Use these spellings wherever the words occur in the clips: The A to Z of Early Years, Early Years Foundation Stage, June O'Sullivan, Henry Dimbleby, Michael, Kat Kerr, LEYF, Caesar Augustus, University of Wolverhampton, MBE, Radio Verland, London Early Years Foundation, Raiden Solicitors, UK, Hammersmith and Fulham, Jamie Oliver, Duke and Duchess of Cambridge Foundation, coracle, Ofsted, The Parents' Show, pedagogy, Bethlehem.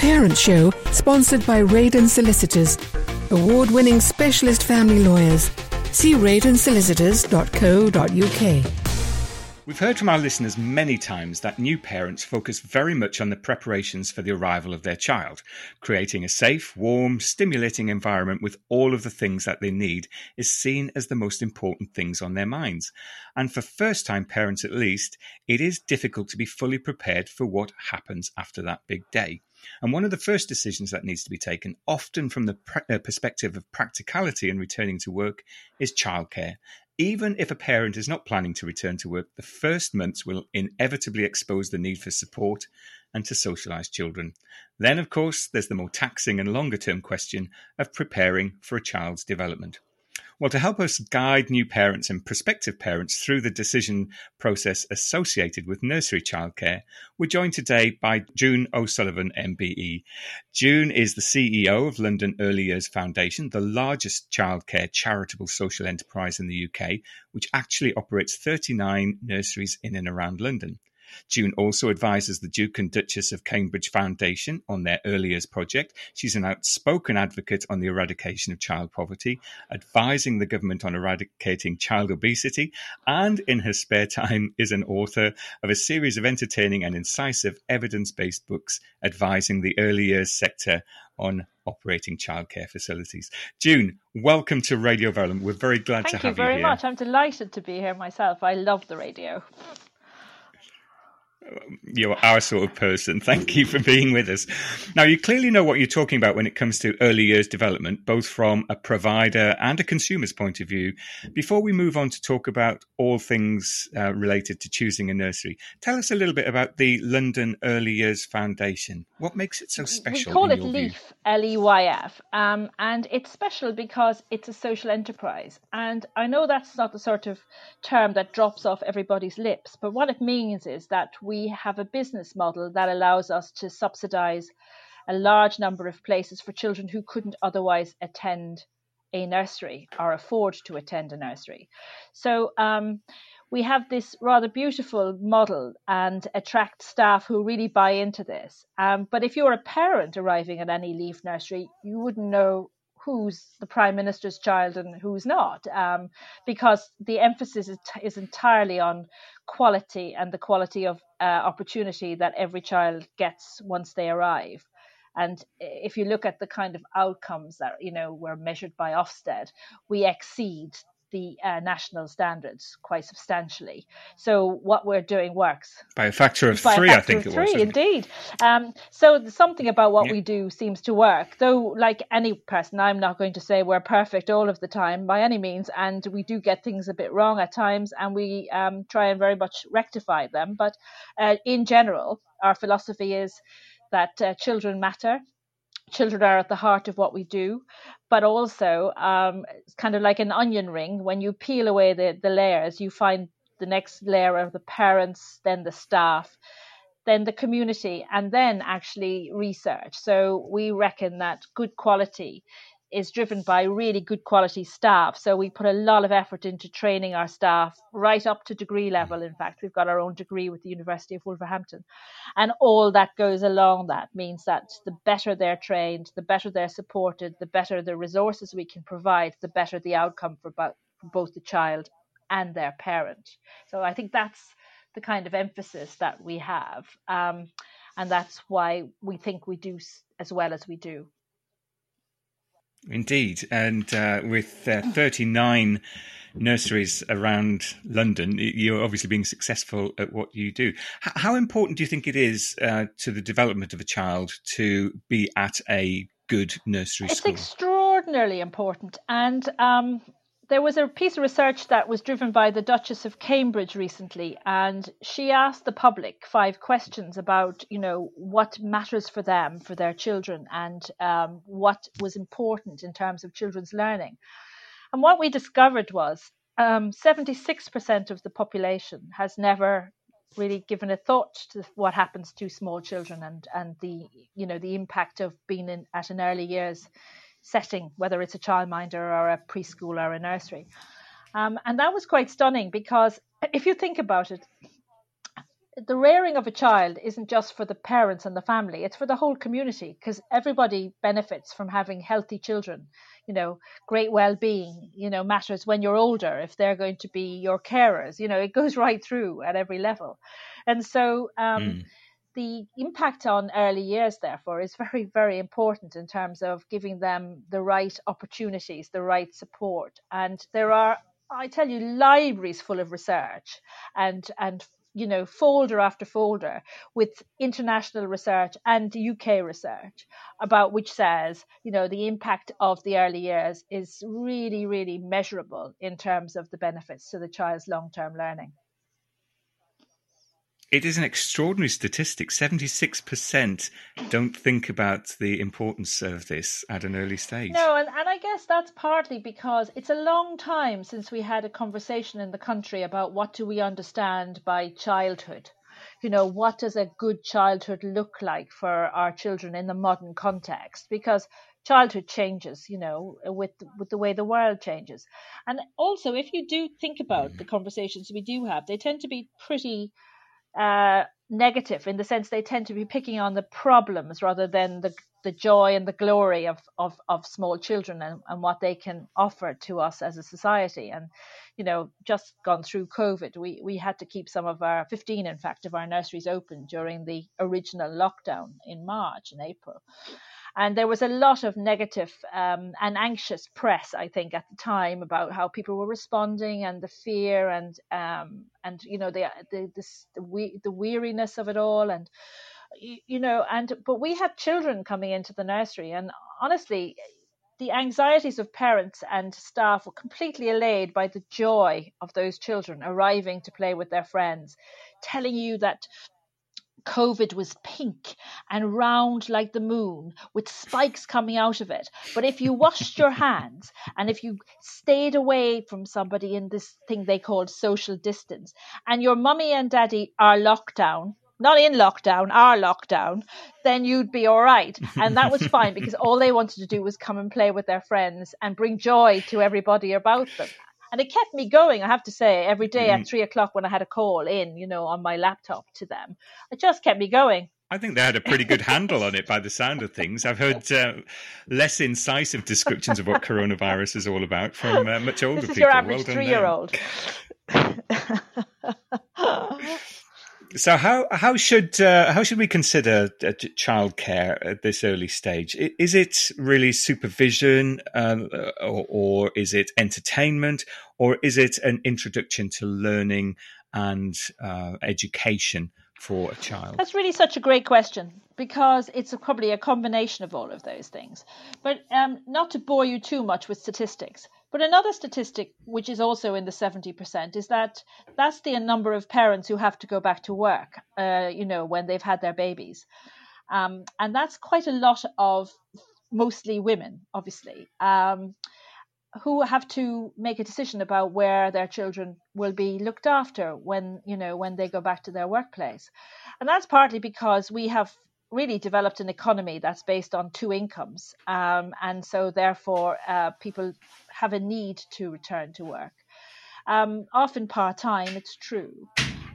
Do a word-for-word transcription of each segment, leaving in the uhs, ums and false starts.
Parents' Show, sponsored by Raiden Solicitors, award-winning specialist family lawyers. See raiden solicitors dot co dot uk. We've heard from our listeners many times that new parents focus very much on the preparations for the arrival of their child. Creating a safe, warm, stimulating environment with all of the things that they need is seen as the most important things on their minds. And for first-time parents at least, it is difficult to be fully prepared for what happens after that big day. And one of the first decisions that needs to be taken, often from the pre- perspective of practicality and returning to work, is childcare. Even if a parent is not planning to return to work, the first months will inevitably expose the need for support and to socialise children. Then, of course, there's the more taxing and longer-term question of preparing for a child's development. Well, to help us guide new parents and prospective parents through the decision process associated with nursery childcare, we're joined today by June O'Sullivan, M B E. June is the C E O of London Early Years Foundation, the largest childcare charitable social enterprise in the U K, which actually operates thirty-nine nurseries in and around London. June also advises the Duke and Duchess of Cambridge Foundation on their Early Years project. She's an outspoken advocate on the eradication of child poverty, advising the government on eradicating child obesity, and in her spare time is an author of a series of entertaining and incisive evidence-based books advising the early years sector on operating childcare facilities. June, welcome to Radio Verland. We're very glad Thank to have you, you here. Thank you very much. I'm delighted to be here myself. I love the radio. You're our sort of person. Thank you for being with us. Now, you clearly know what you're talking about when it comes to early years development, both from a provider and a consumer's point of view. Before we move on to talk about all things uh, related to choosing a nursery, tell us a little bit about the London Early Years Foundation. What makes it so special? We call it LEYF, L E Y F, um, and it's special because it's a social enterprise. And I know that's not the sort of term that drops off everybody's lips, but what it means is that we We have a business model that allows us to subsidize a large number of places for children who couldn't otherwise attend a nursery or afford to attend a nursery. So um, we have this rather beautiful model and attract staff who really buy into this. Um, but if you're a parent arriving at any LEYF nursery, you wouldn't know who's the Prime Minister's child and who's not, um, because the emphasis is, is entirely on quality and the quality of uh, opportunity that every child gets once they arrive. And if you look at the kind of outcomes that, you know, were measured by Ofsted, we exceed the uh, national standards quite substantially. So what we're doing works. By a factor of by three, factor I think of it was. Three, indeed. Um, so something about what yeah. we do seems to work. Though, like any person, I'm not going to say we're perfect all of the time by any means, and we do get things a bit wrong at times, and we um, try and very much rectify them. But uh, in general, our philosophy is that uh, children matter. Children are at the heart of what we do, but also um, it's kind of like an onion ring. When you peel away the, the layers, you find the next layer of the parents, then the staff, then the community, and then actually research. So we reckon that good quality is driven by really good quality staff. So we put a lot of effort into training our staff right up to degree level. In fact, we've got our own degree with the University of Wolverhampton. And all that goes along that means that the better they're trained, the better they're supported, the better the resources we can provide, the better the outcome for both the child and their parent. So I think that's the kind of emphasis that we have. Um, and that's why we think we do as well as we do. Indeed. And uh, with uh, thirty-nine nurseries around London, you're obviously being successful at what you do. H- how important do you think it is uh, to the development of a child to be at a good nursery it's school? It's extraordinarily important. And um, there was a piece of research that was driven by the Duchess of Cambridge recently, and she asked the public five questions about, you know, what matters for them, for their children, and um, what was important in terms of children's learning. And what we discovered was um, seventy-six percent of the population has never really given a thought to what happens to small children and, and the, you know, the impact of being in, at an early years setting, whether it's a childminder or a preschool or a nursery. Um, and that was quite stunning because if you think about it, the rearing of a child isn't just for the parents and the family, it's for the whole community, because everybody benefits from having healthy children. You know, great well-being, you know, matters when you're older, if they're going to be your carers, you know, it goes right through at every level. And so um, mm. the impact on early years, therefore, is very, very important in terms of giving them the right opportunities, the right support. And there are, I tell you, libraries full of research and and you know, folder after folder with international research and U K research about which says, you know, the impact of the early years is really, really measurable in terms of the benefits to the child's long-term learning. It is an extraordinary statistic. seventy-six percent don't think about the importance of this at an early stage. No, and, and I guess that's partly because it's a long time since we had a conversation in the country about what do we understand by childhood. You know, what does a good childhood look like for our children in the modern context? Because childhood changes, you know, with with the way the world changes. And also, if you do think about mm. the conversations we do have, they tend to be pretty... Uh, negative in the sense they tend to be picking on the problems rather than the the joy and the glory of of, of small children and, and what they can offer to us as a society. And you know, just gone through COVID, we we had to keep some of our fifteen, in fact, of our nurseries open during the original lockdown in March and April. And there was a lot of negative um, and anxious press, I think, at the time about how people were responding and the fear and um, and you know the the, this, the, we, the weariness of it all, and you, you know and but we had children coming into the nursery, and honestly, the anxieties of parents and staff were completely allayed by the joy of those children arriving to play with their friends, telling you that COVID was pink and round like the moon with spikes coming out of it. But if you washed your hands and if you stayed away from somebody in this thing they called social distance, and your mummy and daddy are locked down, not in lockdown, are locked down, then you'd be all right. And that was fine because all they wanted to do was come and play with their friends and bring joy to everybody about them. And it kept me going, I have to say, every day mm. at three o'clock when I had a call in, you know, on my laptop to them. It just kept me going. I think they had a pretty good handle on it by the sound of things. I've heard uh, less incisive descriptions of what coronavirus is all about from uh, much older people. This is your average well three-year-old. So how how should uh, how should we consider uh, childcare at this early stage? Is it really supervision, um, or, or is it entertainment, or is it an introduction to learning and uh, education for a child? That's really such a great question, because it's a, probably a combination of all of those things. But um, not to bore you too much with statistics. But another statistic, which is also in the seventy percent, is that that's the number of parents who have to go back to work, uh, you know, when they've had their babies. Um, and that's quite a lot of mostly women, obviously, um, who have to make a decision about where their children will be looked after when, you know, when they go back to their workplace. And that's partly because we have really developed an economy that's based on two incomes. Um, and so therefore, uh, people have a need to return to work. Um, often part-time, it's true.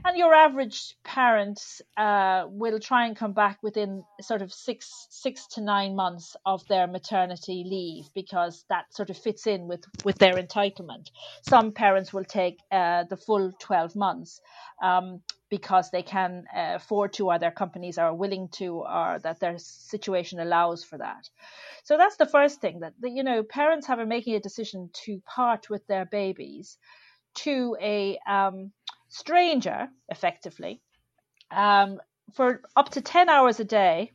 And your average parent uh, will try and come back within sort of six six to nine months of their maternity leave, because that sort of fits in with, with their entitlement. Some parents will take uh, the full twelve months um, because they can afford to, or their companies are willing to, or that their situation allows for that. So that's the first thing, that, you know, parents have are making a decision to part with their babies to a... Um, stranger, effectively, um, for up to ten hours a day,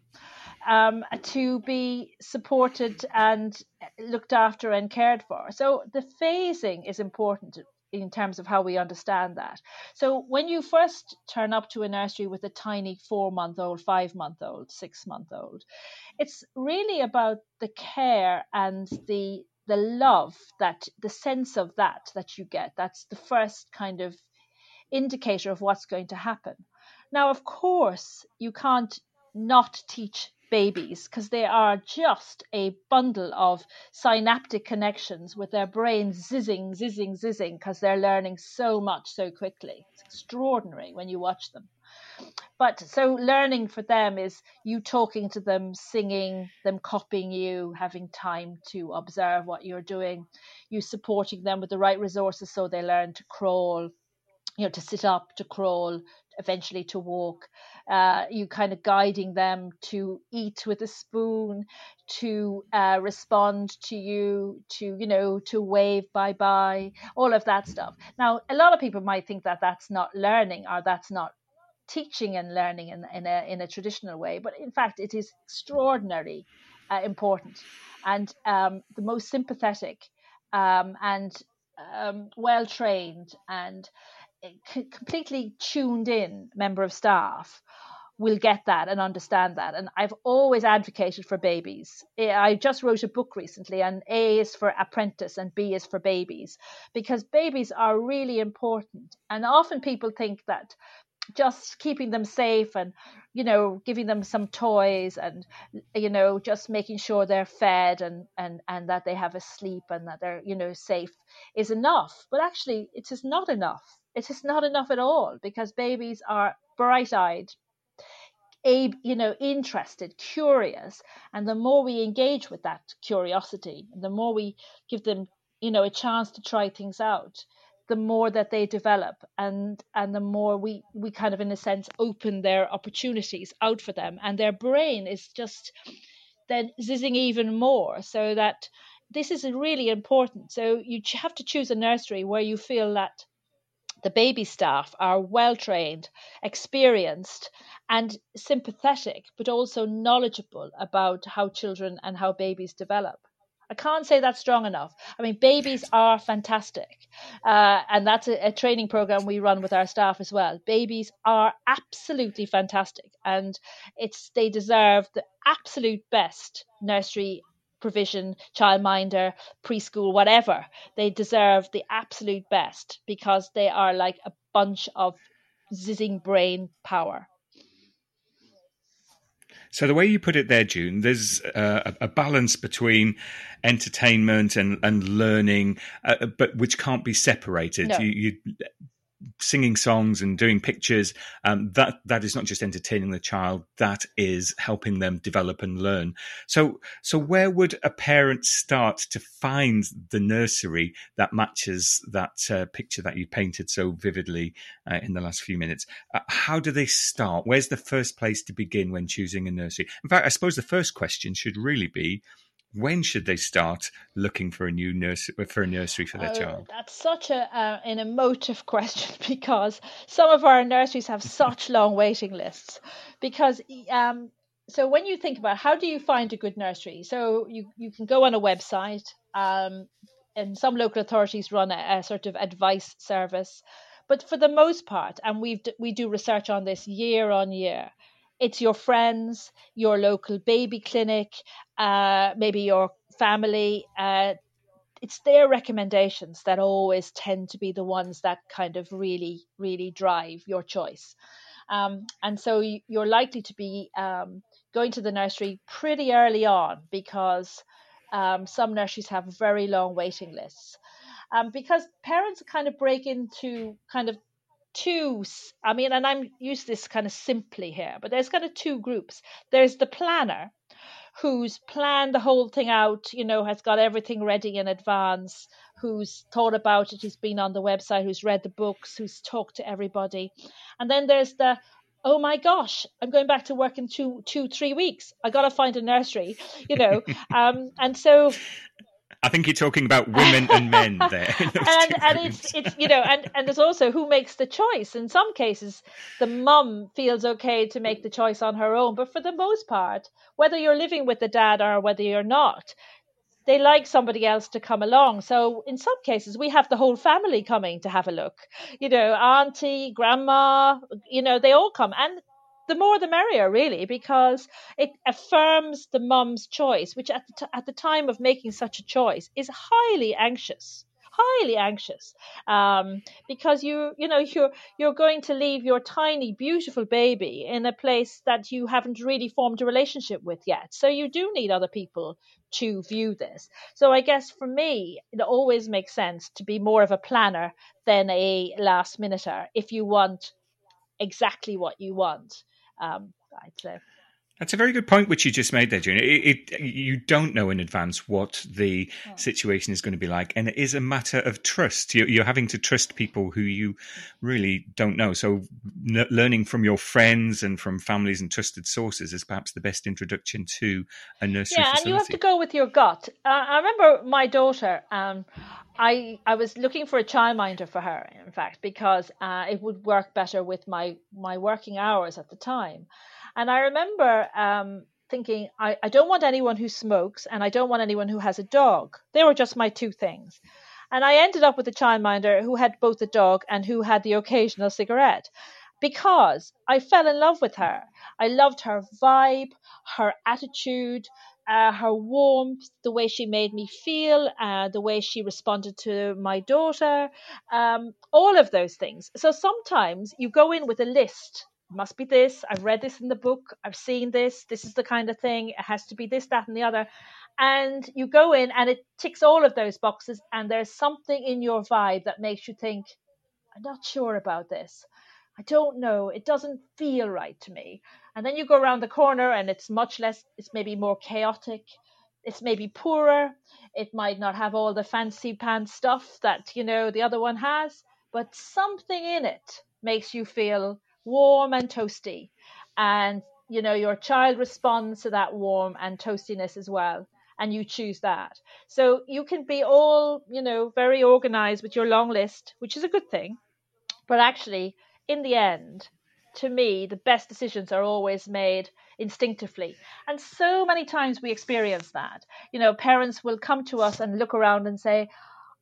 um, to be supported and looked after and cared for. So the phasing is important in terms of how we understand that. So when you first turn up to a nursery with a tiny four-month-old, five-month-old, six-month-old, it's really about the care and the the love, that the sense of that that you get. That's the first kind of indicator of what's going to happen. Now, of course, you can't not teach babies, because they are just a bundle of synaptic connections with their brains zizzing, zizzing, zizzing, because they're learning so much so quickly. It's extraordinary when you watch them. But so learning for them is you talking to them, singing, them copying you, having time to observe what you're doing, you supporting them with the right resources so they learn to crawl, you know, to sit up, to crawl, eventually to walk, uh, you kind of guiding them to eat with a spoon, to uh, respond to you, to, you know, to wave bye-bye, all of that stuff. Now, a lot of people might think that that's not learning or that's not teaching and learning in, in, a, in a traditional way, but in fact, it is extraordinarily uh, important and um, the most sympathetic um, and um, well-trained and completely tuned in member of staff will get that and understand that. And I've always advocated for babies. I just wrote a book recently, and A is for apprentice and B is for babies, because babies are really important. And often people think that just keeping them safe and, you know, giving them some toys and, you know, just making sure they're fed and, and, and that they have a sleep and that they're, you know, safe is enough. But actually, it is not enough. It is not enough at all, because babies are bright-eyed, ab- you know, interested, curious. And the more we engage with that curiosity, and the more we give them, you know, a chance to try things out, the more that they develop and, and the more we, we kind of, in a sense, open their opportunities out for them. And their brain is just then zizzing even more, so that this is really important. So you have to choose a nursery where you feel that the baby staff are well-trained, experienced and sympathetic, but also knowledgeable about how children and how babies develop. I can't say that strong enough. I mean, babies are fantastic. Uh, and that's a, a training program we run with our staff as well. Babies are absolutely fantastic. And it's they deserve the absolute best nursery provision, childminder, preschool, whatever. They deserve the absolute best, because they are like a bunch of zizzing brain power. So the way you put it there, June, there's uh, a balance between entertainment and, and learning, uh, but which can't be separated. No. You, you singing songs and doing pictures, um, that that is not just entertaining the child, that is helping them develop and learn. So so where would a parent start to find the nursery that matches that uh, picture that you painted so vividly uh, in the last few minutes? Uh, how do they start? Where's the first place to begin when choosing a nursery? In fact, I suppose the first question should really be, when should they start looking for a new nursery for a nursery for their oh, child? That's such a uh, an emotive question, because some of our nurseries have such long waiting lists. Because um, so when you think about how do you find a good nursery, so you you can go on a website, um, and some local authorities run a, a sort of advice service, but for the most part, and we we do research on this year on year. It's your friends, your local baby clinic, uh, maybe your family. Uh, it's their recommendations that always tend to be the ones that kind of really, really drive your choice. Um, and so you're likely to be um, going to the nursery pretty early on, because um, some nurseries have very long waiting lists. Um, because parents kind of break into kind of two, I mean, and I'm use this kind of simply here, but there's kind of two groups. There's the planner, who's planned the whole thing out, you know, has got everything ready in advance, who's thought about it, who's been on the website, who's read the books, who's talked to everybody. And then there's the, oh my gosh, I'm going back to work in two, two, three weeks. I got to find a nursery, you know. um, and so... I think you're talking about women and men there. and and it's, it's, you know, and, and there's also who makes the choice. In some cases, the mum feels okay to make the choice on her own. But for the most part, whether you're living with the dad or whether you're not, they like somebody else to come along. So in some cases, we have the whole family coming to have a look. You know, auntie, grandma, you know, they all come. And the more the merrier, really, because it affirms the mum's choice, which at the, t- at the time of making such a choice is highly anxious, highly anxious, um, because you you know you're you're going to leave your tiny, beautiful baby in a place that you haven't really formed a relationship with yet. So you do need other people to view this. So I guess for me, it always makes sense to be more of a planner than a last-minuter if you want exactly what you want, um, I'd say. That's a very good point, which you just made there, June. It, it, you don't know in advance what the oh. situation is going to be like. And it is a matter of trust. You're, you're having to trust people who you really don't know. So n- learning from your friends and from families and trusted sources is perhaps the best introduction to a nursery yeah, facility. Yeah, and you have to go with your gut. Uh, I remember my daughter, um, I, I was looking for a childminder for her, in fact, because uh, it would work better with my, my working hours at the time. And I remember um, thinking, I, I don't want anyone who smokes and I don't want anyone who has a dog. They were just my two things. And I ended up with a childminder who had both a dog and who had the occasional cigarette because I fell in love with her. I loved her vibe, her attitude, uh, her warmth, the way she made me feel, uh, the way she responded to my daughter, um, all of those things. So sometimes you go in with a list. Must be this, I've read this in the book, I've seen this, this is the kind of thing, it has to be this, that and the other. And you go in and it ticks all of those boxes and there's something in your vibe that makes you think, I'm not sure about this. I don't know, it doesn't feel right to me. And then you go around the corner and it's much less, it's maybe more chaotic, it's maybe poorer, it might not have all the fancy pants stuff that, you know, the other one has, but something in it makes you feel warm and toasty, and you know your child responds to that warm and toastiness as well, and you choose that. So you can be all, you know, very organized with your long list, which is a good thing, but actually in the end, to me, the best decisions are always made instinctively. And so many times we experience that, you know, parents will come to us and look around and say,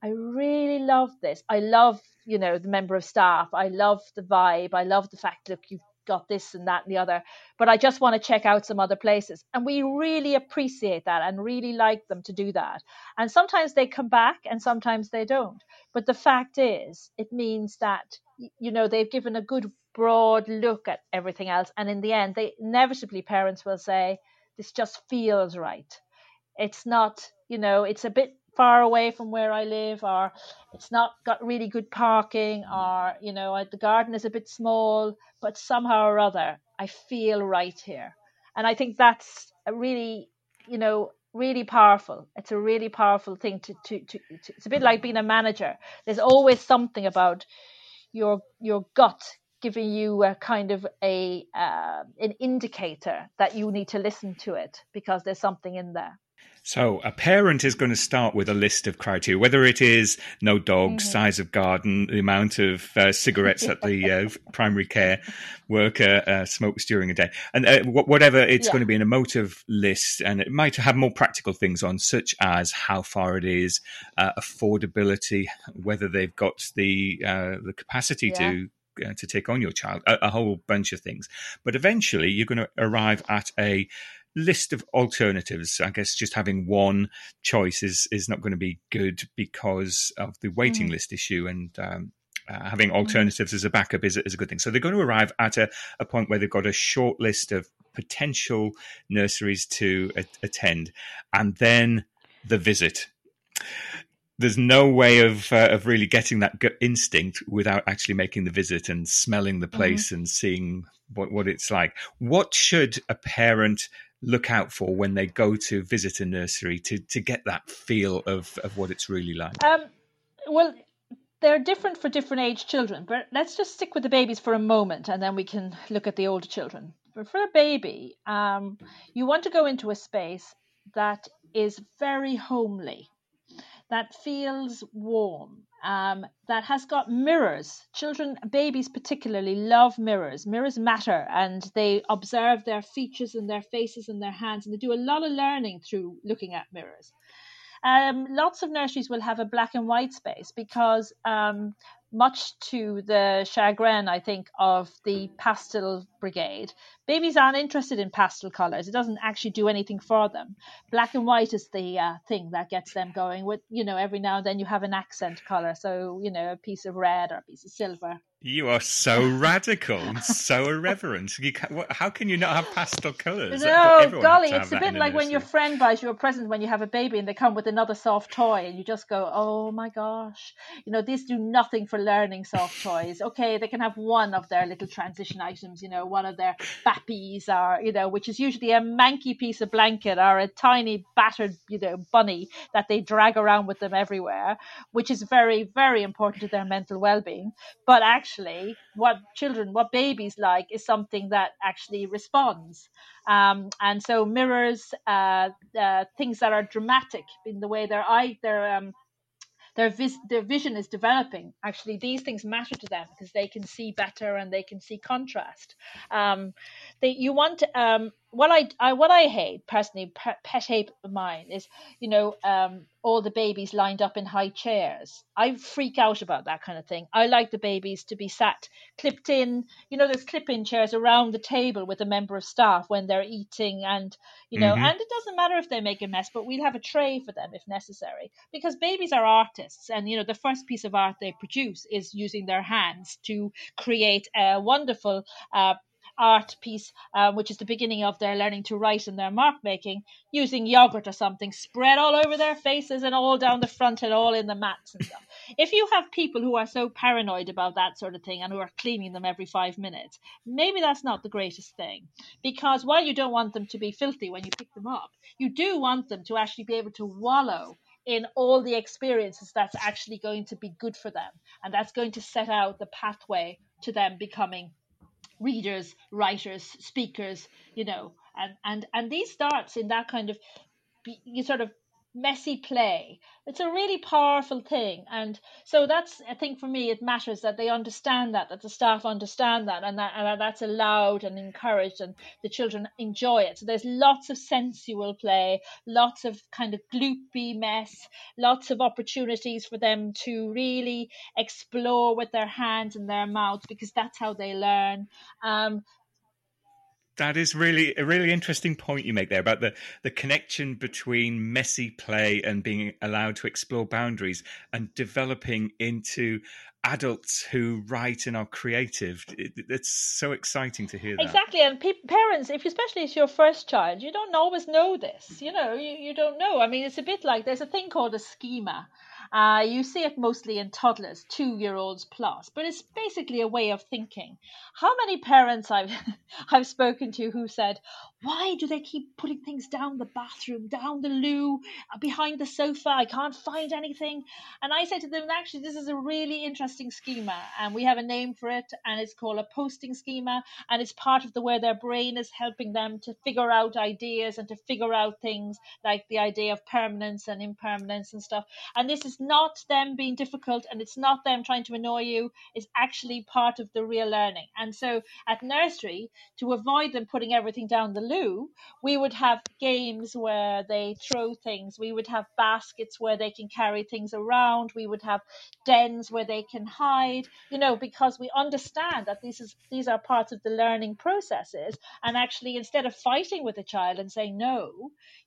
I really love this. I love, you know, the member of staff. I love the vibe. I love the fact, look, you've got this and that and the other. But I just want to check out some other places. And we really appreciate that and really like them to do that. And sometimes they come back and sometimes they don't. But the fact is, it means that, you know, they've given a good broad look at everything else. And in the end, they inevitably parents will say, this just feels right. It's not, you know, it's a bit far away from where I live, or it's not got really good parking, or, you know, the garden is a bit small, but somehow or other, I feel right here. And I think that's a really, you know, really powerful. It's a really powerful thing to, to, to, to it's a bit like being a manager. There's always something about your, your gut giving you a kind of a, uh, an indicator that you need to listen to it because there's something in there. So a parent is going to start with a list of criteria, whether it is no dogs, mm-hmm. size of garden, the amount of uh, cigarettes that the uh, primary care worker uh, smokes during a day, and uh, whatever, it's yeah. going to be an emotive list, and it might have more practical things on, such as how far it is, uh, affordability, whether they've got the uh, the capacity yeah. to uh, to take on your child, a, a whole bunch of things. But eventually you're going to arrive at a list of alternatives. I guess just having one choice is is not going to be good because of the waiting mm. list issue, and um, uh, having alternatives mm. as a backup is, is a good thing. So they're going to arrive at a, a point where they've got a short list of potential nurseries to a- attend, and then the visit. There's no way of uh, of really getting that gut instinct without actually making the visit and smelling the place mm-hmm. and seeing what, what it's like. What should a parent look out for when they go to visit a nursery to, to get that feel of, of what it's really like? Um, well, they're different for different age children, but let's just stick with the babies for a moment and then we can look at the older children. But for a baby, um, you want to go into a space that is very homely, that feels warm, um, that has got mirrors. Children, babies particularly, love mirrors. Mirrors matter, and they observe their features and their faces and their hands, and they do a lot of learning through looking at mirrors. Um, lots of nurseries will have a black and white space because um, much to the chagrin, I think, of the pastel brigade, babies aren't interested in pastel colours. It doesn't actually do anything for them. Black and white is the uh, thing that gets them going. With, you know, every now and then you have an accent colour. So, you know, a piece of red or a piece of silver You are so radical and so irreverent. You can, what, how can you not have pastel colours? No, golly, it's a bit like when your friend buys you a present when you have a baby and they come with another soft toy and you just go, oh my gosh. You know, these do nothing for learning, soft toys. Okay, they can have one of their little transition items, you know, one of their bappies or, you know, which is usually a manky piece of blanket or a tiny battered, you know, bunny that they drag around with them everywhere, which is very, very important to their mental well-being. But actually, Actually, what children, what babies like is something that actually responds. Um, and so mirrors, uh, uh, things that are dramatic in the way their eye, their um, their, vis- their vision is developing. Actually, these things matter to them because they can see better and they can see contrast. Um, they, you want um, what I, I what I hate personally, pet, pet hate of mine is, you know, um, all the babies lined up in high chairs. I freak out about that kind of thing. I like the babies to be sat clipped in, you know, those clip-in chairs around the table with a member of staff when they're eating and, you know, mm-hmm. and it doesn't matter if they make a mess, but we'll have a tray for them if necessary because babies are artists and, you know, the first piece of art they produce is using their hands to create a wonderful uh art piece, uh, which is the beginning of their learning to write and their mark making, using yogurt or something spread all over their faces and all down the front and all in the mats and stuff. If you have people who are so paranoid about that sort of thing and who are cleaning them every five minutes, maybe that's not the greatest thing, because while you don't want them to be filthy when you pick them up, you do want them to actually be able to wallow in all the experiences that's actually going to be good for them, and that's going to set out the pathway to them becoming readers, writers, speakers, you know, and, and, and these starts in that kind of you sort of messy play. It's a really powerful thing. And so that's, I think for me, it matters that they understand that, that the staff understand that, and that, and that that's allowed and encouraged and the children enjoy it. So there's lots of sensual play, lots of kind of gloopy mess, lots of opportunities for them to really explore with their hands and their mouths, because that's how they learn. Um, That is really a really interesting point you make there about the, the connection between messy play and being allowed to explore boundaries and developing into adults who write and are creative. It, it's so exciting to hear that. Exactly. And pe- parents, if especially it's your first child, you don't always know this. You know, you, you don't know. I mean, it's a bit like there's a thing called a schema. Uh, you see it mostly in toddlers, two-year-olds plus, but it's basically a way of thinking. How many parents I've I've spoken to who said, why do they keep putting things down the bathroom, down the loo, behind the sofa? I can't find anything. And I said to them, actually, this is a really interesting schema, and we have a name for it, and it's called a posting schema, and it's part of the where their brain is helping them to figure out ideas and to figure out things like the idea of permanence and impermanence and stuff. And this is not them being difficult, and it's not them trying to annoy you. It's actually part of the real learning. And so at nursery, to avoid them putting everything down the loo, we would have games where they throw things, we would have baskets where they can carry things around, we would have dens where they can hide, you know, because we understand that this is these are parts of the learning processes. And actually, instead of fighting with a child and saying no,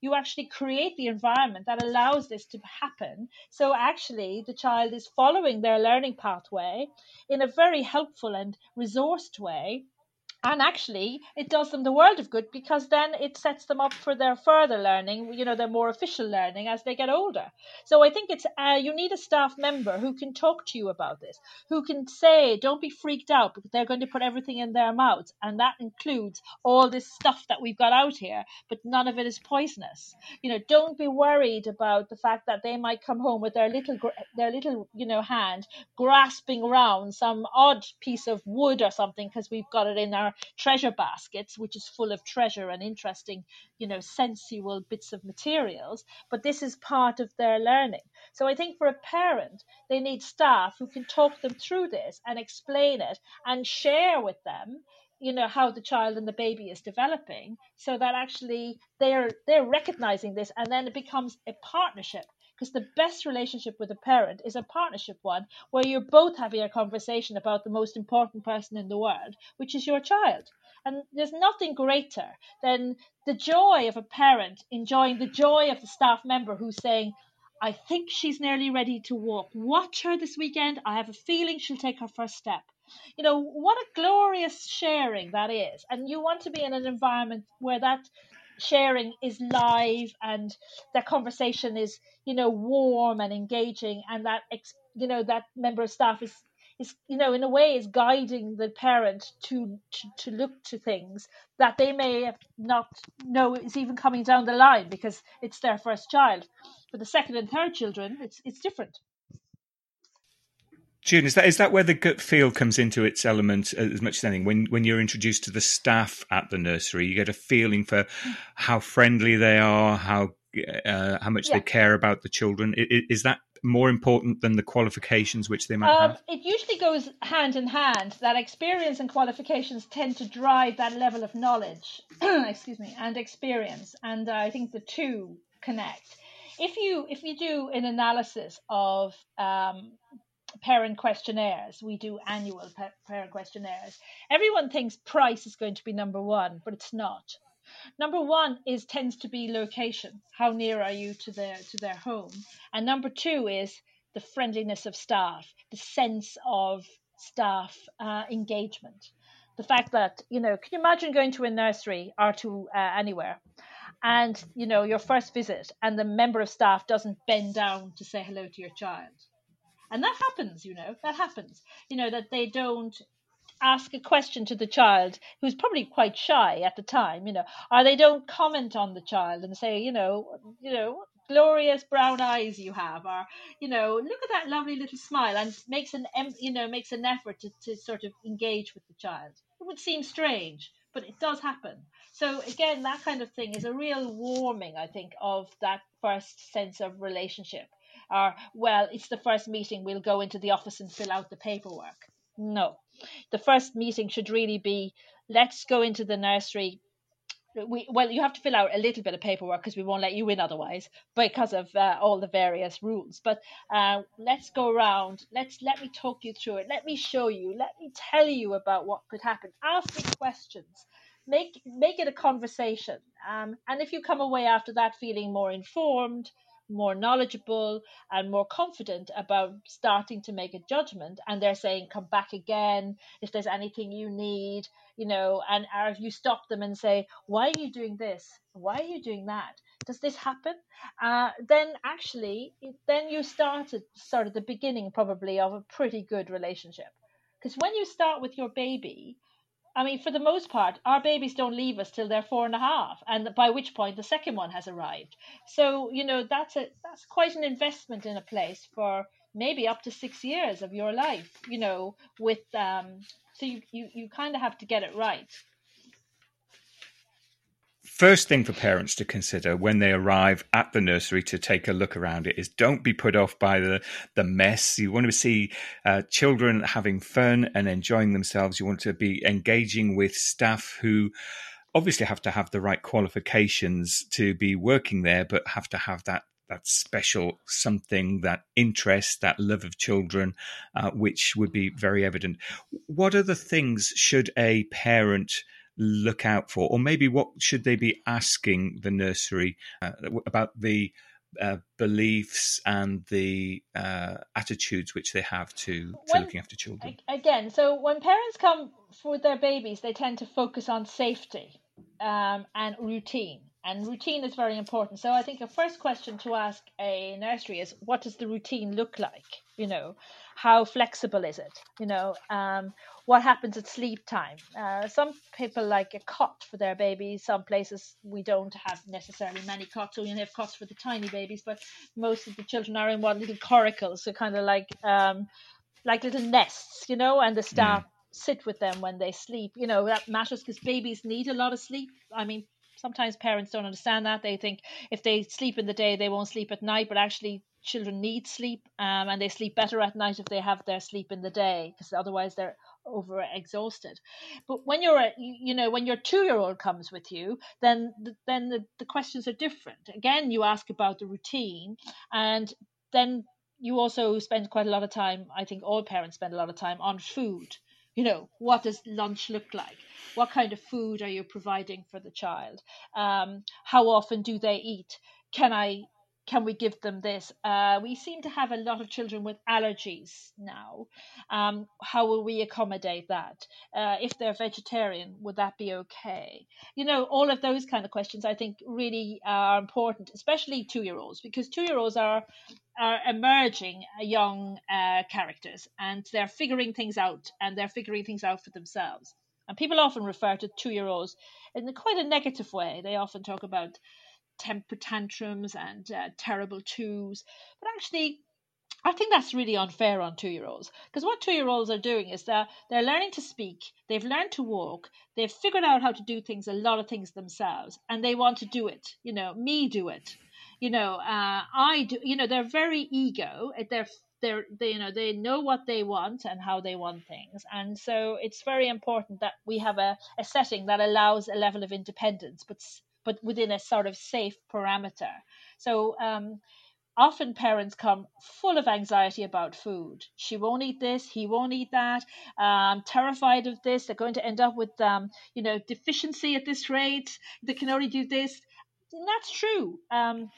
you actually create the environment that allows this to happen. So actually, the child is following their learning pathway in a very helpful and resourced way. And actually, it does them the world of good, because then it sets them up for their further learning, you know, their more official learning as they get older. So I think it's uh, you need a staff member who can talk to you about this, who can say, don't be freaked out because they're going to put everything in their mouths. And that includes all this stuff that we've got out here, but none of it is poisonous. You know, don't be worried about the fact that they might come home with their little, their little, you know, hand grasping around some odd piece of wood or something because we've got it in our treasure baskets, which is full of treasure and interesting, you know, sensual bits of materials, but this is part of their learning. So I think for a parent, they need staff who can talk them through this and explain it and share with them, you know, how the child and the baby is developing, so that actually they're they're recognizing this, and then it becomes a partnership. Because the best relationship with a parent is a partnership one where you're both having a conversation about the most important person in the world, which is your child. And there's nothing greater than the joy of a parent enjoying the joy of the staff member who's saying, I think she's nearly ready to walk. Watch her this weekend. I have a feeling she'll take her first step. You know, what a glorious sharing that is. And you want to be in an environment where that sharing is live and that conversation is, you know, warm and engaging, and that, you know, that member of staff is, is, you know, in a way is guiding the parent to, to, to look to things that they may have not know is even coming down the line because it's their first child. But the second and third children, it's it's different. June, is that is that where the gut feel comes into its element as much as anything? When when you're introduced to the staff at the nursery, you get a feeling for how friendly they are, how uh, how much yeah. they care about the children. Is, is that more important than the qualifications which they might um, have? It usually goes hand in hand. That experience and qualifications tend to drive that level of knowledge, excuse me, and experience. And uh, I think the two connect. If you if you do an analysis of um, parent questionnaires, we do annual pa- parent questionnaires. Everyone thinks price is going to be number one, but it's not. Number one is tends to be location. How near are you to their to their home? And number two is the friendliness of staff, the sense of staff uh, engagement, the fact that, you know, can you imagine going to a nursery or to uh, anywhere? And, you know, your first visit and the member of staff doesn't bend down to say hello to your child. And that happens, you know, that happens, you know, that they don't ask a question to the child who's probably quite shy at the time, you know, or they don't comment on the child and say, you know, you know, glorious brown eyes you have, or, you know, look at that lovely little smile, and makes an, you know, makes an effort to, to sort of engage with the child. It would seem strange, but it does happen. So again, that kind of thing is a real warming, I think, of that first sense of relationship. Or, well, it's the first meeting, we'll go into the office and fill out the paperwork. No, the first meeting should really be, let's go into the nursery. We, well, you have to fill out a little bit of paperwork because we won't let you in otherwise because of uh, all the various rules. But uh, let's go around. Let's let me talk you through it. Let me show you. Let me tell you about what could happen. Ask me questions. Make make it a conversation. Um, and if you come away after that feeling more informed, more knowledgeable, and more confident about starting to make a judgment, and they're saying, come back again if there's anything you need, you know, and or if you stop them and say, why are you doing this, why are you doing that, does this happen, uh then actually then you started sort of the beginning probably of a pretty good relationship. Because when you start with your baby, I mean, for the most part, our babies don't leave us till they're four and a half, and by which point the second one has arrived. So, you know, that's a that's quite an investment in a place for maybe up to six years of your life, you know, with um, so you, you, you kind of have to get it right. First thing for parents to consider when they arrive at the nursery to take a look around it is don't be put off by the, the mess. You want to see uh, children having fun and enjoying themselves. You want to be engaging with staff who obviously have to have the right qualifications to be working there, but have to have that that special something, that interest, that love of children, uh, which would be very evident. What other things should a parent look out for, or maybe what should they be asking the nursery uh, about the uh, beliefs and the uh, attitudes which they have to, to when, looking after children? Again, so when parents come for their babies, they tend to focus on safety um, and routine, and routine is very important. So I think a first question to ask a nursery is, what does the routine look like? You know, how flexible is it? You know, um, what happens at sleep time? Uh, some people like a cot for their babies. Some places we don't have necessarily many cots, so we only have cots for the tiny babies, but most of the children are in one little coracle, so kind of like um, like little nests, you know, and the staff mm. sit with them when they sleep. You know, that matters because babies need a lot of sleep. I mean, sometimes parents don't understand that. They think if they sleep in the day, they won't sleep at night, but actually children need sleep, um, and they sleep better at night if they have their sleep in the day, because otherwise they're over exhausted. But when you're, a, you know, when your two-year-old comes with you, then the, then the, the questions are different. Again, you ask about the routine, and then you also spend quite a lot of time. I think all parents spend a lot of time on food. You know, what does lunch look like? What kind of food are you providing for the child? Um, how often do they eat? Can I can we give them this? Uh, we seem to have a lot of children with allergies now. Um, how will we accommodate that? Uh, if they're vegetarian, would that be okay? You know, all of those kind of questions I think really are important, especially two-year-olds, because two-year-olds are are emerging young uh, characters, and they're figuring things out, and they're figuring things out for themselves. And people often refer to two-year-olds in quite a negative way. They often talk about temper tantrums and uh, terrible twos, but actually I think that's really unfair on two-year-olds, because what two-year-olds are doing is they're, they're learning to speak, they've learned to walk, they've figured out how to do things, a lot of things themselves, and they want to do it, you know, me do it, you know, uh, I do, you know, they're very ego, they're, they're, they, you know, they know what they want and how they want things, and so it's very important that we have a, a setting that allows a level of independence, but but within a sort of safe parameter. So um, often parents come full of anxiety about food. She won't eat this, he won't eat that, um, terrified of this, they're going to end up with, um, you know, deficiency at this rate, they can only do this. And that's true. Um,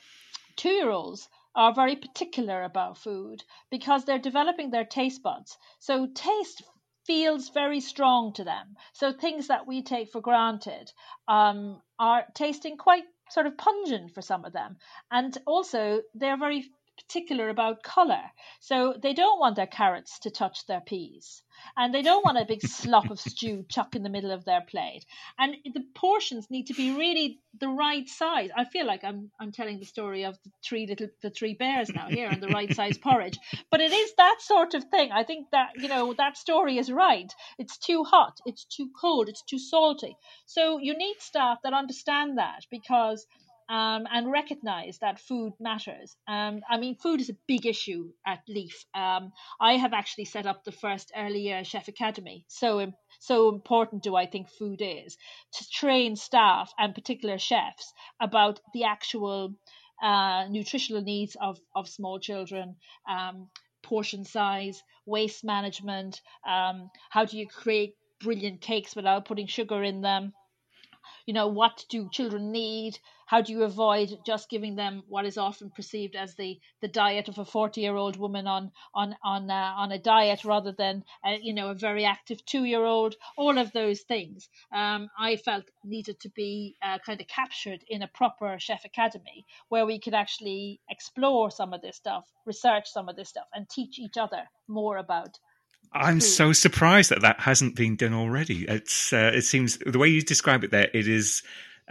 two-year-olds are very particular about food because they're developing their taste buds. So taste feels very strong to them. So things that we take for granted um, are tasting quite sort of pungent for some of them. And also they're very particular about colour. So they don't want their carrots to touch their peas. And they don't want a big slop of stew chucked in the middle of their plate. And the portions need to be really the right size. I feel like I'm I'm telling the story of the three little the three bears now here and the right size porridge. But it is that sort of thing. I think that, you know, that story is right. It's too hot, it's too cold, it's too salty. So you need staff that understand that, because Um, and recognise that food matters. Um, I mean, food is a big issue at LEYF. Um, I have actually set up the first Early Year Chef Academy. So, so important do I think food is, to train staff and particular chefs about the actual uh, nutritional needs of, of small children, um, portion size, waste management, um, how do you create brilliant cakes without putting sugar in them? You know, what do children need? How do you avoid just giving them what is often perceived as the, the diet of a forty-year-old woman on on on uh, on a diet, rather than uh, you know, a very active two-year-old? All of those things um, I felt needed to be uh, kind of captured in a proper chef academy, where we could actually explore some of this stuff, research some of this stuff, and teach each other more about. I'm so surprised that that hasn't been done already. It's uh, it seems the way you describe it there, it is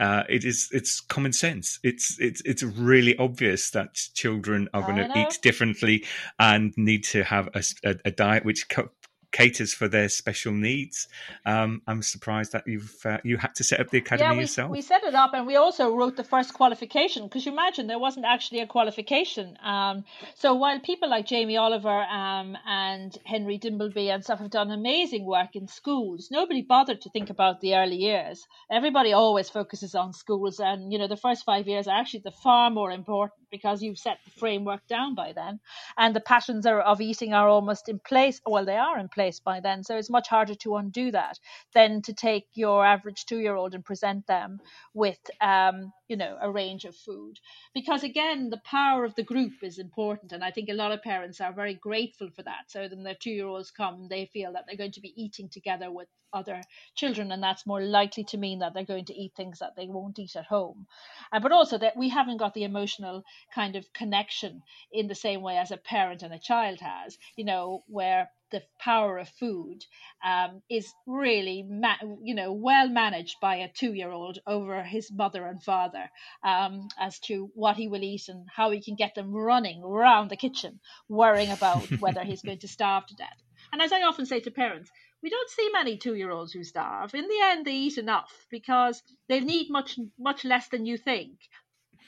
uh, it is it's common sense. It's it's it's really obvious that children are going to eat differently and need to have a, a, a diet which co- caters for their special needs. Um, I'm surprised that you've uh, you had to set up the academy yeah, we, yourself. We set it up, and we also wrote the first qualification, because you imagine there wasn't actually a qualification. Um, so while people like Jamie Oliver um, and Henry Dimbleby and stuff have done amazing work in schools, nobody bothered to think about the early years. Everybody always focuses on schools, and you know, the first five years are actually the far more important, because you've set the framework down by then, and the patterns are, of eating are almost in place. Well, they are in place by then, so it's much harder to undo that than to take your average two-year-old and present them with, um, you know, a range of food. Because again, the power of the group is important, and I think a lot of parents are very grateful for that. So then their two-year-olds come, they feel that they're going to be eating together with other children, and that's more likely to mean that they're going to eat things that they won't eat at home. Uh, but also that we haven't got the emotional kind of connection in the same way as a parent and a child has, you know, where the power of food um, is really, ma- you know, well managed by a two-year-old over his mother and father um, as to what he will eat and how he can get them running around the kitchen, worrying about whether he's going to starve to death. And as I often say to parents, we don't see many two-year-olds who starve. In the end, they eat enough, because they need much, much less than you think.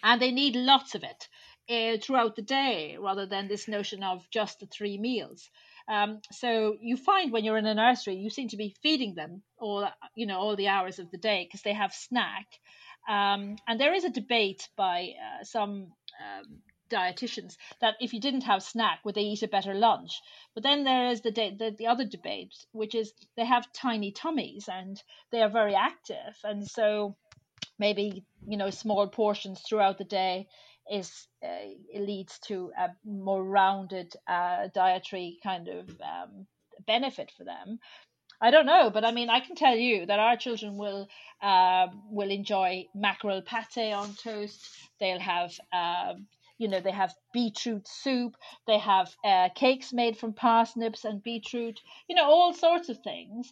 And they need lots of it uh, throughout the day, rather than this notion of just the three meals. Um, so you find when you're in a nursery, you seem to be feeding them all, you know, all the hours of the day, because they have snack. Um, and there is a debate by uh, some um, dietitians that if you didn't have snack, would they eat a better lunch? But then there is the, de- the the other debate, which is they have tiny tummies and they are very active, and so maybe, you know, small portions throughout the day is uh, it leads to a more rounded uh, dietary kind of um, benefit for them. I don't know, but I mean, I can tell you that our children will uh, will enjoy mackerel pate on toast. They'll have, uh, you know, they have beetroot soup. They have uh, cakes made from parsnips and beetroot. You know, all sorts of things,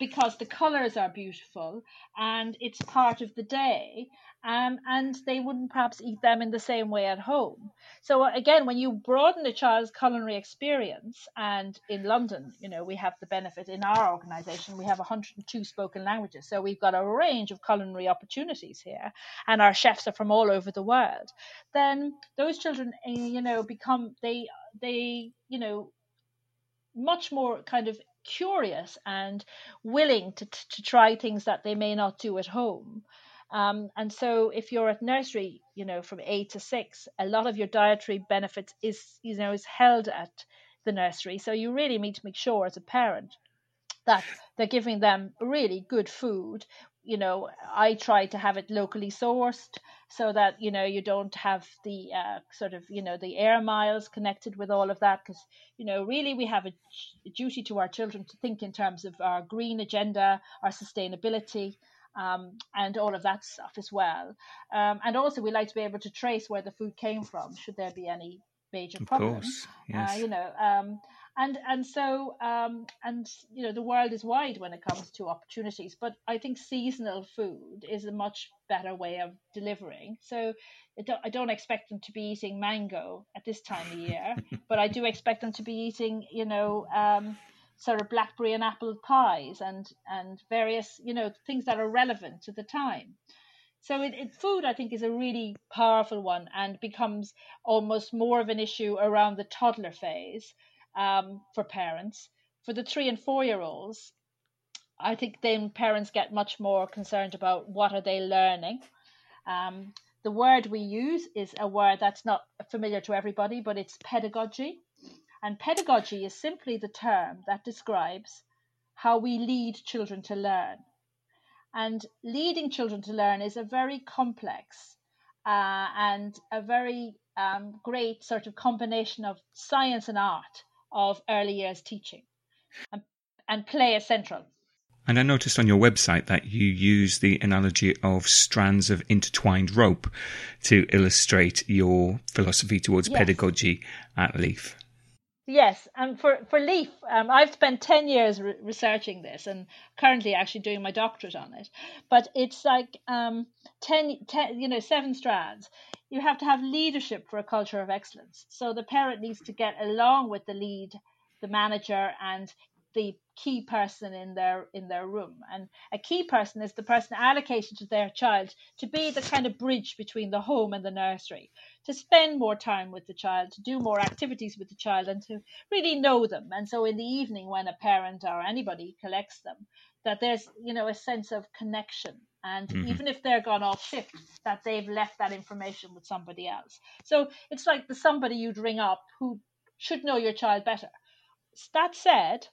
because the colours are beautiful and it's part of the day. Um, and they wouldn't perhaps eat them in the same way at home. So again, when you broaden a child's culinary experience, and in London, you know, we have the benefit in our organisation, we have one hundred and two spoken languages. So we've got a range of culinary opportunities here, and our chefs are from all over the world. Then those children, you know, become, they, they, you know, much more kind of curious and willing to, to, to try things that they may not do at home. Um, and so if you're at nursery, you know, from eight to six, a lot of your dietary benefits is, you know, is held at the nursery. So you really need to make sure as a parent that they're giving them really good food. You know, I try to have it locally sourced so that, you know, you don't have the uh, sort of, you know, the air miles connected with all of that. Because, you know, really we have a duty to our children to think in terms of our green agenda, our sustainability, Um, and all of that stuff as well. Um, and also we like to be able to trace where the food came from, should there be any major problems. Of course, yes. Uh, you know, um, and, and so, um, and, you know, the world is wide when it comes to opportunities, but I think seasonal food is a much better way of delivering. So I don't, I don't expect them to be eating mango at this time of year, but I do expect them to be eating, you know, um, sort of blackberry and apple pies and and various, you know, things that are relevant to the time. So it, it, food, I think, is a really powerful one and becomes almost more of an issue around the toddler phase um, for parents. For the three and four-year-olds, I think then parents get much more concerned about what are they learning. Um, the word we use is a word that's not familiar to everybody, but it's pedagogy. And pedagogy is simply the term that describes how we lead children to learn. And leading children to learn is a very complex uh, and a very um, great sort of combination of science and art of early years teaching. And, and play is central. And I noticed on your website that you use the analogy of strands of intertwined rope to illustrate your philosophy towards yes. pedagogy at LEYF. Yes, and for, for LEYF, um, I've spent ten years re- researching this and currently actually doing my doctorate on it. But it's like um, ten, ten, you know, seven strands. You have to have leadership for a culture of excellence. So the parent needs to get along with the lead, the manager, and the key person in their in their room. And a key person is the person allocated to their child to be the kind of bridge between the home and the nursery, to spend more time with the child, to do more activities with the child, and to really know them. And so in the evening, when a parent or anybody collects them, that there's, you know, a sense of connection. And mm-hmm. even if they're gone off shift, that they've left that information with somebody else. So it's like the somebody you'd ring up who should know your child better. That said,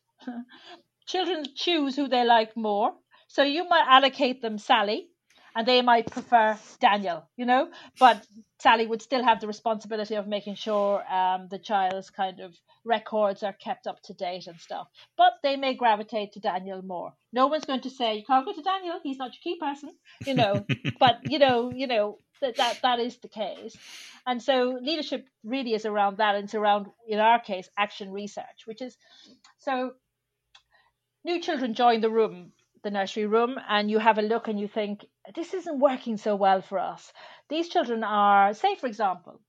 children choose who they like more. So you might allocate them Sally, and they might prefer Daniel, you know, but Sally would still have the responsibility of making sure um, the child's kind of records are kept up to date and stuff. But they may gravitate to Daniel more. No one's going to say, you can't go to Daniel, he's not your key person, you know, but, you know, you know, that, that that is the case. And so leadership really is around that. And it's around, in our case, action research, which is, so new children join the room, the nursery room, and you have a look and you think, this isn't working so well for us. These children are, say, for example,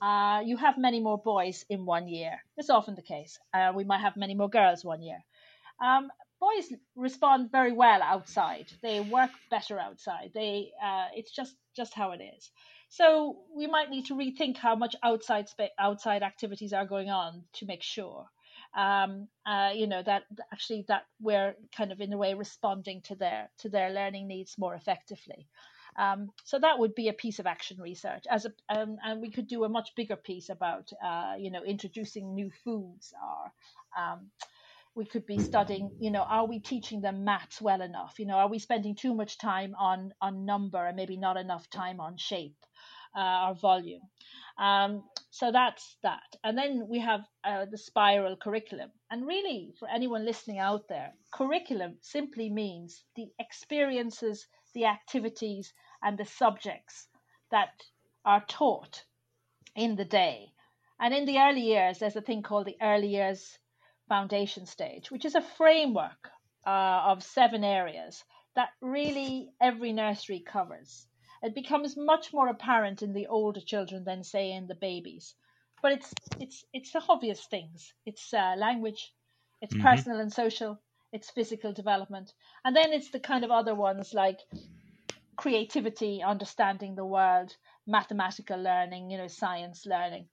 uh, you have many more boys in one year. That's often the case. Uh, we might have many more girls one year. Um, boys respond very well outside. They work better outside. They, uh, it's just, just how it is. So we might need to rethink how much outside sp- outside activities are going on to make sure. Um, uh, you know, that actually that we're kind of in a way responding to their to their learning needs more effectively. Um, so that would be a piece of action research, as a, um, and we could do a much bigger piece about, uh, you know, introducing new foods or um, We could be studying, you know, are we teaching them maths well enough? You know, are we spending too much time on, on number and maybe not enough time on shape uh, or volume? Um, so that's that. And then we have uh, the spiral curriculum. And really, for anyone listening out there, curriculum simply means the experiences, the activities, and the subjects that are taught in the day. And in the early years, there's a thing called the Early Years Foundation Stage, which is a framework uh, of seven areas that really every nursery covers. It becomes much more apparent in the older children than, say, in the babies. But it's it's it's the obvious things. It's uh, language, it's mm-hmm. personal and social, it's physical development. And then it's the kind of other ones like creativity, understanding the world, mathematical learning, you know, science learning.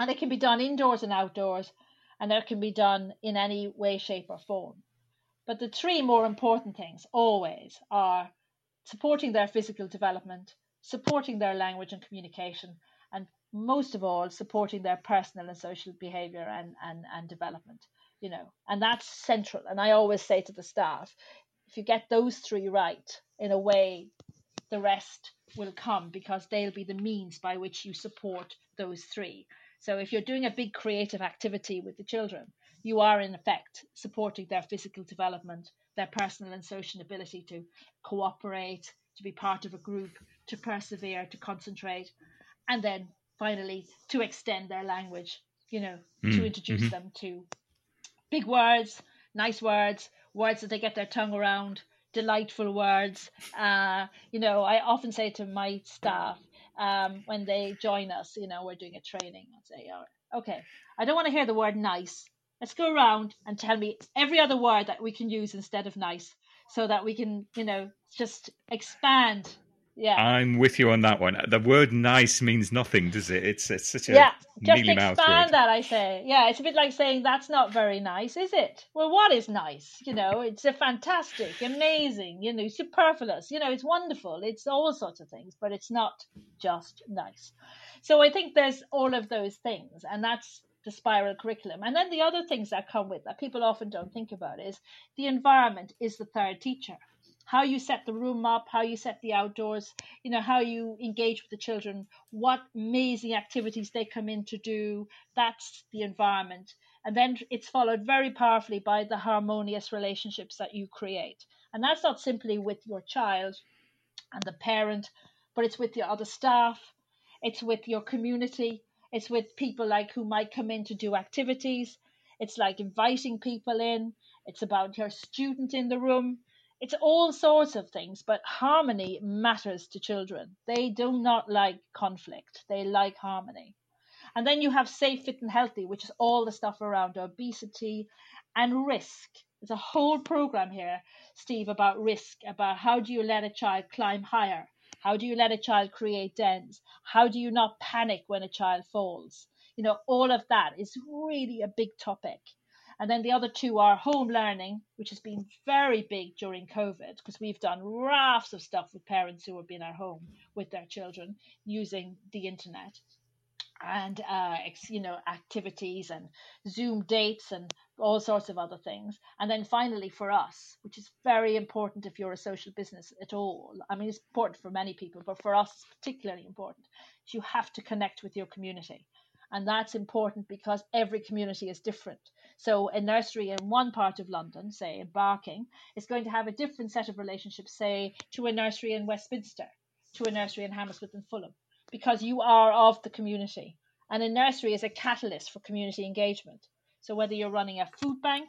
And it can be done indoors and outdoors, and that can be done in any way, shape, or form. But the three more important things always are supporting their physical development, supporting their language and communication, and most of all, supporting their personal and social behavior and, and, and development, you know, and that's central. And I always say to the staff, if you get those three right, in a way, the rest will come because they'll be the means by which you support those three. So if you're doing a big creative activity with the children, you are in effect supporting their physical development, their personal and social ability to cooperate, to be part of a group, to persevere, to concentrate, and then finally to extend their language, you know, mm. to introduce mm-hmm. them to big words, nice words, words that they get their tongue around, delightful words. Uh, you know, I often say to my staff, Um, when they join us, you know, we're doing a training. I'll say, all right, okay, I don't want to hear the word nice. Let's go around and tell me every other word that we can use instead of nice so that we can, you know, just expand. Yeah. I'm with you on that one. The word nice means nothing, does it? It's, it's such a yeah, just expand word. That, I say. Yeah, it's a bit like saying that's not very nice, is it? Well, what is nice? You know, it's a fantastic, amazing, you know, superfluous, you know, it's wonderful. It's all sorts of things, but it's not just nice. So I think there's all of those things, and that's the spiral curriculum. And then the other things that come with that people often don't think about is the environment is the third teacher. How you set the room up, how you set the outdoors, you know, how you engage with the children, what amazing activities they come in to do. That's the environment. And then it's followed very powerfully by the harmonious relationships that you create. And that's not simply with your child and the parent, but it's with your other staff. It's with your community. It's with people like who might come in to do activities. It's like inviting people in. It's about your student in the room. It's all sorts of things, but harmony matters to children. They do not like conflict. They like harmony. And then you have safe, fit and healthy, which is all the stuff around obesity and risk. There's a whole program here, Steve, about risk, about how do you let a child climb higher? How do you let a child create dens? How do you not panic when a child falls? You know, all of that is really a big topic. And then the other two are home learning, which has been very big during COVID because we've done rafts of stuff with parents who have been at home with their children using the internet and, uh, you know, activities and Zoom dates and all sorts of other things. And then finally for us, which is very important if you're a social business at all. I mean, it's important for many people, but for us, it's particularly important. You have to connect with your community. And that's important because every community is different. So a nursery in one part of London, say in Barking, is going to have a different set of relationships, say, to a nursery in Westminster, to a nursery in Hammersmith and Fulham, because you are of the community. And a nursery is a catalyst for community engagement. So whether you're running a food bank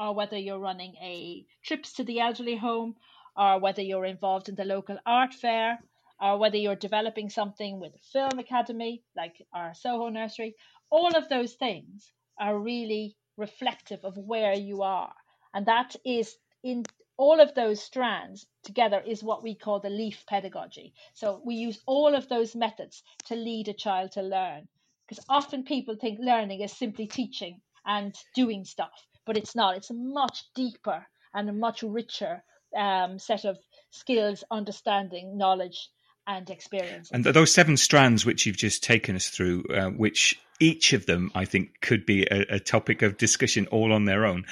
or whether you're running a trips to the elderly home or whether you're involved in the local art fair, or whether you're developing something with a film academy, like our Soho nursery, all of those things are really reflective of where you are. And that is in all of those strands together is what we call the LEYF pedagogy. So we use all of those methods to lead a child to learn, because often people think learning is simply teaching and doing stuff, but it's not. It's a much deeper and a much richer um, set of skills, understanding, knowledge, and experience. And those seven strands which you've just taken us through, uh, which each of them, I think, could be a, a topic of discussion all on their own.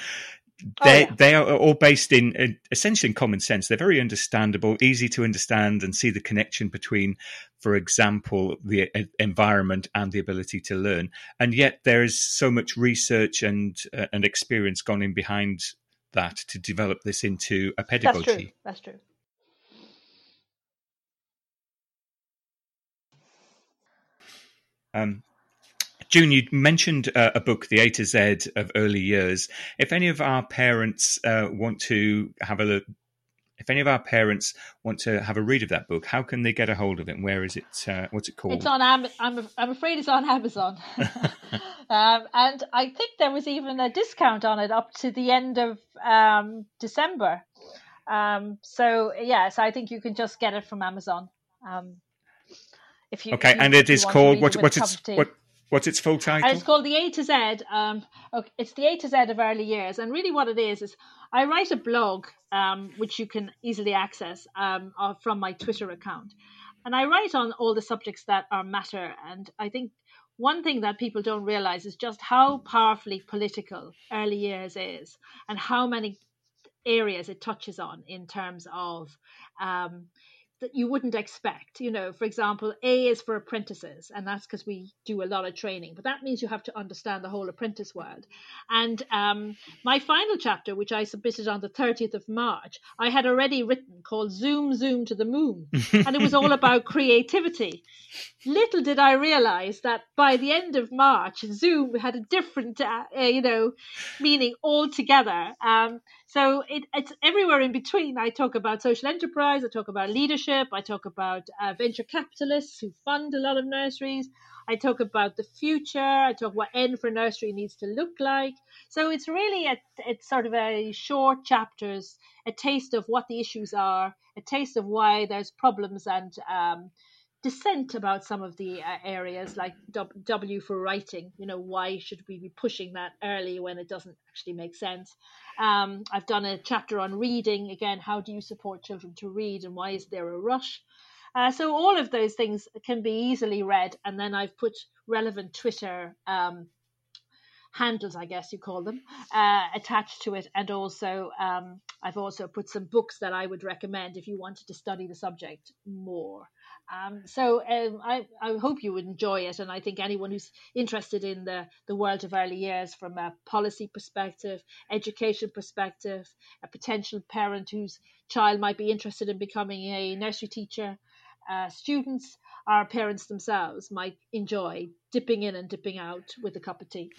They, oh, yeah. they are all based in, in essentially in common sense. They're very understandable, easy to understand, and see the connection between, for example, the environment and the ability to learn. And yet there is so much research and uh, and experience gone in behind that to develop this into a pedagogy. That's true. That's true. Um, June, you mentioned uh, a book, The A to Z of Early Years. If any of our parents uh, want to have a look, if any of our parents want to have a read of that book, how can they get a hold of it? And where is it? Uh, what's it called? It's on. Am- I'm I'm afraid it's on Amazon, um, and I think there was even a discount on it up to the end of um, December. Um, so yes, yeah, so I think you can just get it from Amazon. Um, if you okay, if you, and it is called what? What's its what? What's its full title? And it's called The A to Z. Um, okay, it's The A to Z of Early Years. And really what it is, is I write a blog, um, which you can easily access um, from my Twitter account. And I write on all the subjects that are matter. And I think one thing that people don't realise is just how powerfully political early years is and how many areas it touches on in terms of... Um, that you wouldn't expect, you know, for example, A is for apprentices, and that's because we do a lot of training, but that means you have to understand the whole apprentice world. And um, my final chapter, which I submitted on the thirtieth of March, I had already written, called Zoom, Zoom to the Moon, and it was all about creativity. Little did I realize that by the end of March, Zoom had a different, uh, uh, you know, meaning altogether. Um, so it, it's everywhere in between. I talk about social enterprise, I talk about leadership, I talk about uh, venture capitalists who fund a lot of nurseries, I talk about the future, I talk what N for nursery needs to look like. So it's really, a, it's sort of a short chapters, a taste of what the issues are, a taste of why there's problems and um dissent about some of the uh, areas, like W for writing. You know, why should we be pushing that early when it doesn't actually make sense? Um, I've done a chapter on reading. Again, how do you support children to read and why is there a rush? Uh, so all of those things can be easily read. And then I've put relevant Twitter um, handles, I guess you call them, uh, attached to it. And also um, I've also put some books that I would recommend if you wanted to study the subject more. Um, so um, I, I hope you would enjoy it. And I think anyone who's interested in the, the world of early years from a policy perspective, education perspective, a potential parent whose child might be interested in becoming a nursery teacher, uh, students, our parents themselves might enjoy dipping in and dipping out with a cup of tea.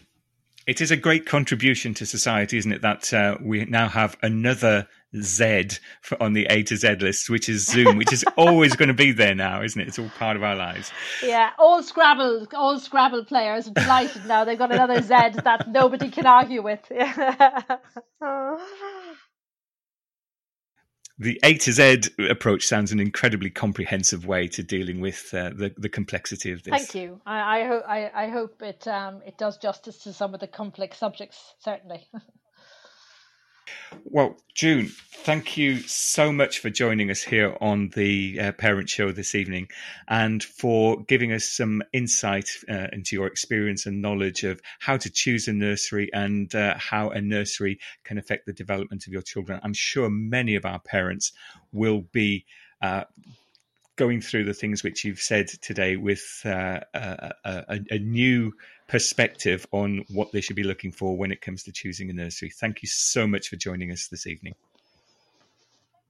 It is a great contribution to society, isn't it, that uh, we now have another Z for, on the A to Z list, which is Zoom, which is always going to be there now, isn't it? It's all part of our lives. Yeah, all Scrabble, all Scrabble players are delighted now. They've got another Z that nobody can argue with. The A to Z approach sounds an incredibly comprehensive way to dealing with uh, the, the complexity of this. Thank you. I, I, ho- I, I hope it um, it does justice to some of the complex subjects, certainly. Well, June, thank you so much for joining us here on the uh, Parent Show this evening and for giving us some insight uh, into your experience and knowledge of how to choose a nursery and uh, how a nursery can affect the development of your children. I'm sure many of our parents will be uh, going through the things which you've said today with uh, a, a, a new perspective on what they should be looking for when it comes to choosing a nursery. Thank you so much for joining us this evening.